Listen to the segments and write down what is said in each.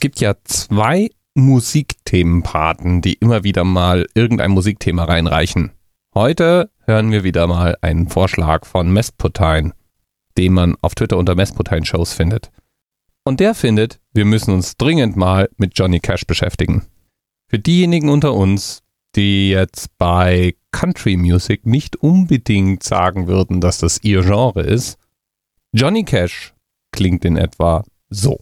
es gibt ja zwei Musikthemenpaten, die immer wieder mal irgendein Musikthema reinreichen. Heute hören wir wieder mal einen Vorschlag von Mespotain, den man auf Twitter unter Mespotain-Shows findet. Und der findet, wir müssen uns dringend mal mit Johnny Cash beschäftigen. Für diejenigen unter uns, die jetzt bei Country Music nicht unbedingt sagen würden, dass das ihr Genre ist, Johnny Cash klingt in etwa so.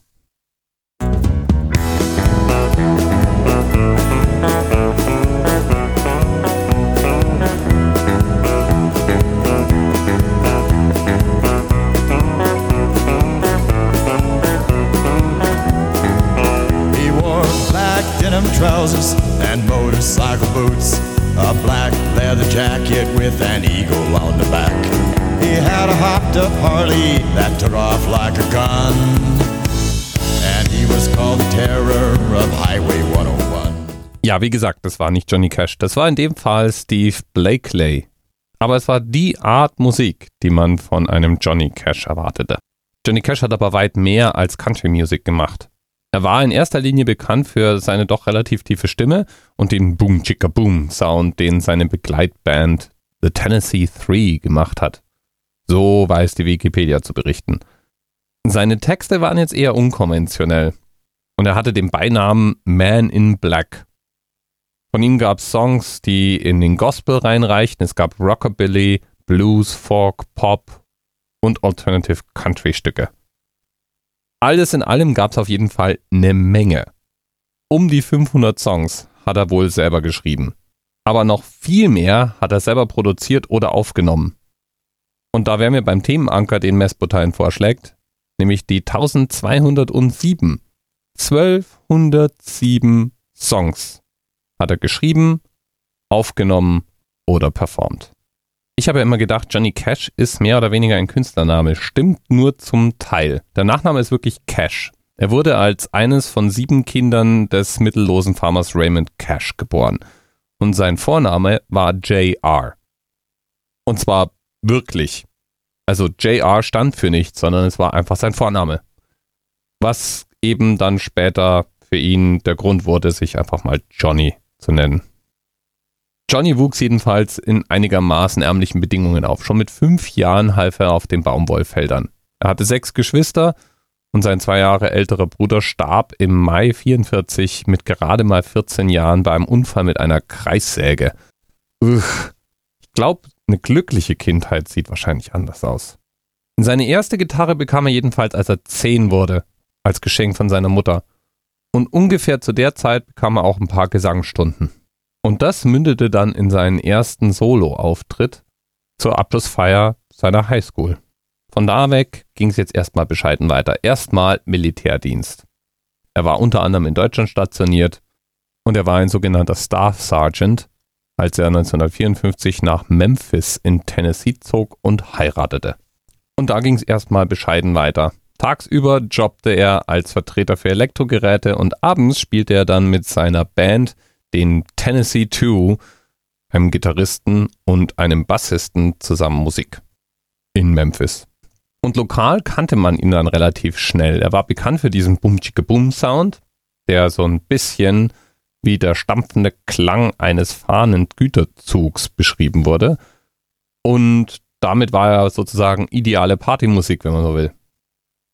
Trousers and motorcycle boots, a black leather jacket with an eagle on the back. He had a hopped up Harley that took off like a gun, and he was called the terror of Highway 101. Ja, wie gesagt, das war nicht Johnny Cash, das war in dem Fall Steve Blakely. Aber es war die Art Musik, die man von einem Johnny Cash erwartete. Johnny Cash hat aber weit mehr als Country Music gemacht. Er war in erster Linie bekannt für seine doch relativ tiefe Stimme und den Boom-Chicka-Boom-Sound, den seine Begleitband The Tennessee Three gemacht hat. So weiß die Wikipedia zu berichten. Seine Texte waren jetzt eher unkonventionell und er hatte den Beinamen Man in Black. Von ihm gab es Songs, die in den Gospel reinreichten. Es gab Rockabilly, Blues, Folk, Pop und Alternative Country-Stücke. Alles in allem gab es auf jeden Fall eine Menge. Um die 500 Songs hat er wohl selber geschrieben. Aber noch viel mehr hat er selber produziert oder aufgenommen. Und da wären wir beim Themenanker, den Mespotain vorschlägt, nämlich die 1207. 1207 Songs hat er geschrieben, aufgenommen oder performt. Ich habe ja immer gedacht, Johnny Cash ist mehr oder weniger ein Künstlername. Stimmt nur zum Teil. Der Nachname ist wirklich Cash. Er wurde als eines von 7 Kindern des mittellosen Farmers Raymond Cash geboren. Und sein Vorname war J.R. Und zwar wirklich. Also J.R. stand für nichts, sondern es war einfach sein Vorname. Was eben dann später für ihn der Grund wurde, sich einfach mal Johnny zu nennen. Johnny wuchs jedenfalls in einigermaßen ärmlichen Bedingungen auf. Schon mit 5 Jahren half er auf den Baumwollfeldern. Er hatte 6 Geschwister und sein 2 Jahre älterer Bruder starb im Mai 1944 mit gerade mal 14 Jahren bei einem Unfall mit einer Kreissäge. Uff. Ich glaube, eine glückliche Kindheit sieht wahrscheinlich anders aus. Seine erste Gitarre bekam er jedenfalls, als er 10 wurde, als Geschenk von seiner Mutter. Und ungefähr zu der Zeit bekam er auch ein paar Gesangsstunden. Und das mündete dann in seinen ersten Solo-Auftritt zur Abschlussfeier seiner Highschool. Von da weg ging es jetzt erstmal bescheiden weiter. Erstmal Militärdienst. Er war unter anderem in Deutschland stationiert und er war ein sogenannter Staff Sergeant, als er 1954 nach Memphis in Tennessee zog und heiratete. Und da ging es erstmal bescheiden weiter. Tagsüber jobbte er als Vertreter für Elektrogeräte und abends spielte er dann mit seiner Band, den Tennessee Two, einem Gitarristen und einem Bassisten, zusammen Musik in Memphis. Und lokal kannte man ihn dann relativ schnell. Er war bekannt für diesen Boom-Chicka-Boom-Sound, der so ein bisschen wie der stampfende Klang eines fahrenden Güterzugs beschrieben wurde. Und damit war er sozusagen ideale Partymusik, wenn man so will.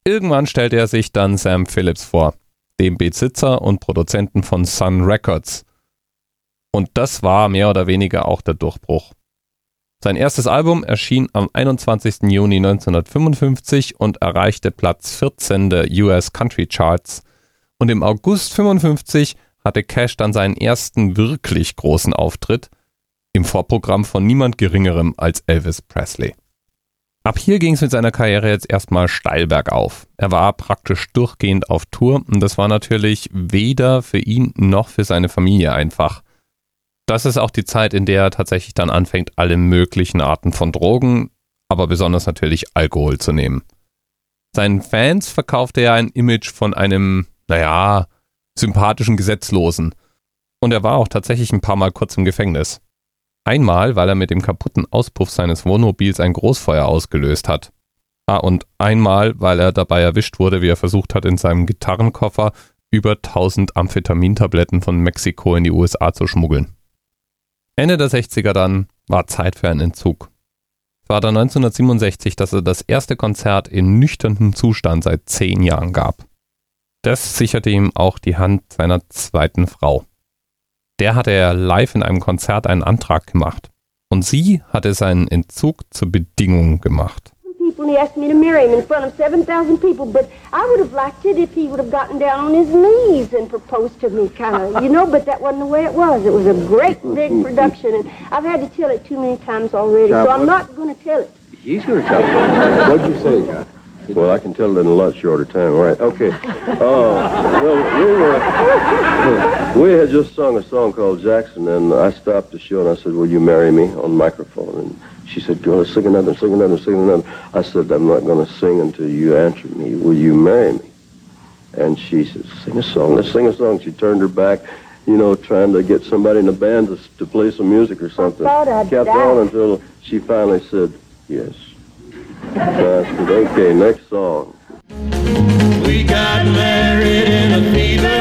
Irgendwann stellte er sich dann Sam Phillips vor, dem Besitzer und Produzenten von Sun Records. Und das war mehr oder weniger auch der Durchbruch. Sein erstes Album erschien am 21. Juni 1955 und erreichte Platz 14 der US Country Charts. Und im August 1955 hatte Cash dann seinen ersten wirklich großen Auftritt im Vorprogramm von niemand Geringerem als Elvis Presley. Ab hier ging es mit seiner Karriere jetzt erstmal steil bergauf. Er war praktisch durchgehend auf Tour und das war natürlich weder für ihn noch für seine Familie einfach. Das ist auch die Zeit, in der er tatsächlich dann anfängt, alle möglichen Arten von Drogen, aber besonders natürlich Alkohol zu nehmen. Seinen Fans verkaufte er ein Image von einem, sympathischen Gesetzlosen. Und er war auch tatsächlich ein paar Mal kurz im Gefängnis. Einmal, weil er mit dem kaputten Auspuff seines Wohnmobils ein Großfeuer ausgelöst hat. Und einmal, weil er dabei erwischt wurde, wie er versucht hat, in seinem Gitarrenkoffer über 1000 Amphetamintabletten von Mexiko in die USA zu schmuggeln. Ende der 60er dann war Zeit für einen Entzug. Es war dann 1967, dass er das erste Konzert in nüchternem Zustand seit 10 Jahren gab. Das sicherte ihm auch die Hand seiner zweiten Frau. Der hatte er live in einem Konzert einen Antrag gemacht. Und sie hatte seinen Entzug zur Bedingung gemacht. People he asked me to marry him in front of 7,000 people, but I would have liked it if he would have gotten down on his knees and proposed to me, kind of, you know, but that wasn't the way it was. It was a great big production, and I've had to tell it too many times already, so I'm not going to tell it. He's going to tell it. What'd you say, John? Well, I can tell it in a lot shorter time, all right, okay. We had just sung a song called Jackson, and I stopped the show, and I said, will you marry me on microphone? And she said, go ahead, sing another. I said, I'm not going to sing until you answer me. Will you marry me? And she said, sing a song. Let's sing a song. She turned her back, you know, trying to get somebody in the band to play some music or something. Kept on until she finally said, yes. Okay, next song. We got married in a fever,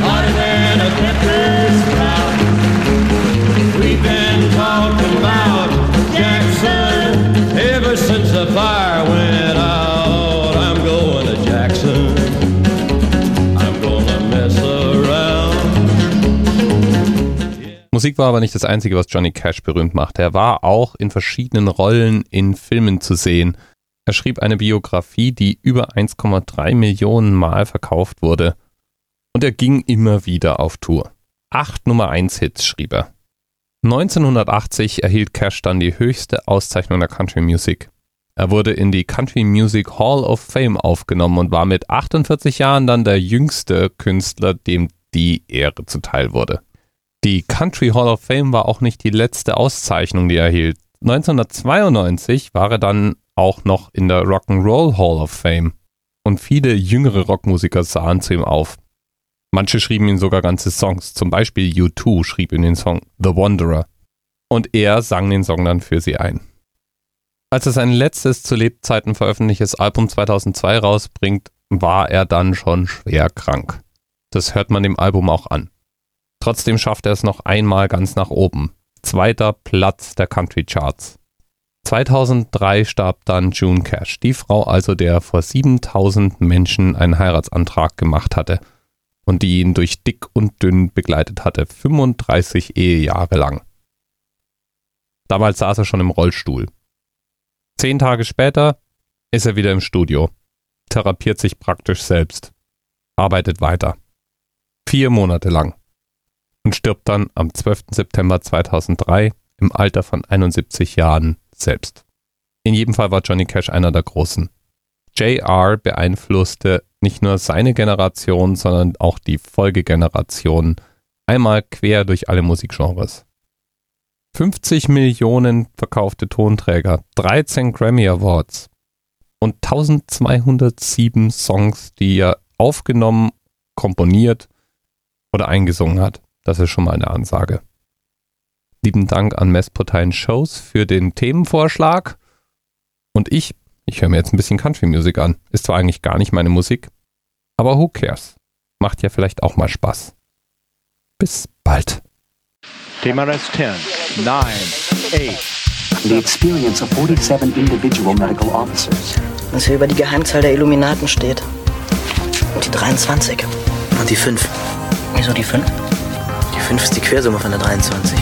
hotter than a pepper's sprout. We've been talking about Jackson ever since the fire went out. I'm going to Jackson. I'm gonna mess around. Yeah. Musik war aber nicht das Einzige, was Johnny Cash berühmt machte. Er war auch in verschiedenen Rollen in Filmen zu sehen. Er schrieb eine Biografie, die über 1,3 Millionen Mal verkauft wurde. Und er ging immer wieder auf Tour. 8 Nummer-1-Hits schrieb er. 1980 erhielt Cash dann die höchste Auszeichnung der Country Music. Er wurde in die Country Music Hall of Fame aufgenommen und war mit 48 Jahren dann der jüngste Künstler, dem die Ehre zuteil wurde. Die Country Hall of Fame war auch nicht die letzte Auszeichnung, die er erhielt. 1992 war er dann auch noch in der Rock'n'Roll Hall of Fame. Und viele jüngere Rockmusiker sahen zu ihm auf. Manche schrieben ihm sogar ganze Songs, zum Beispiel U2 schrieb ihm den Song The Wanderer. Und er sang den Song dann für sie ein. Als er sein letztes zu Lebzeiten veröffentlichtes Album 2002 rausbringt, war er dann schon schwer krank. Das hört man dem Album auch an. Trotzdem schafft er es noch einmal ganz nach oben. 2. Platz der Country Charts. 2003 starb dann June Cash, die Frau also, der vor 7000 Menschen einen Heiratsantrag gemacht hatte und die ihn durch dick und dünn begleitet hatte, 35 Ehejahre lang. Damals saß er schon im Rollstuhl. 10 Tage später ist er wieder im Studio, therapiert sich praktisch selbst, arbeitet weiter, 4 Monate lang und stirbt dann am 12. September 2003 im Alter von 71 Jahren selbst. In jedem Fall war Johnny Cash einer der Großen. J.R. beeinflusste nicht nur seine Generation, sondern auch die Folgegenerationen, einmal quer durch alle Musikgenres. 50 Millionen verkaufte Tonträger, 13 Grammy Awards und 1207 Songs, die er aufgenommen, komponiert oder eingesungen hat. Das ist schon mal eine Ansage. Lieben Dank an Mespotain Shows für den Themenvorschlag. Und ich höre mir jetzt ein bisschen Country Music an. Ist zwar eigentlich gar nicht meine Musik, aber who cares? Macht ja vielleicht auch mal Spaß. Bis bald. TMRS 10, 9, 8. The experience of 47 individual medical officers. Was hier über die Geheimzahl der Illuminaten steht. Und die 23. Und die 5. Wieso die 5? Die 5 ist die Quersumme von der 23.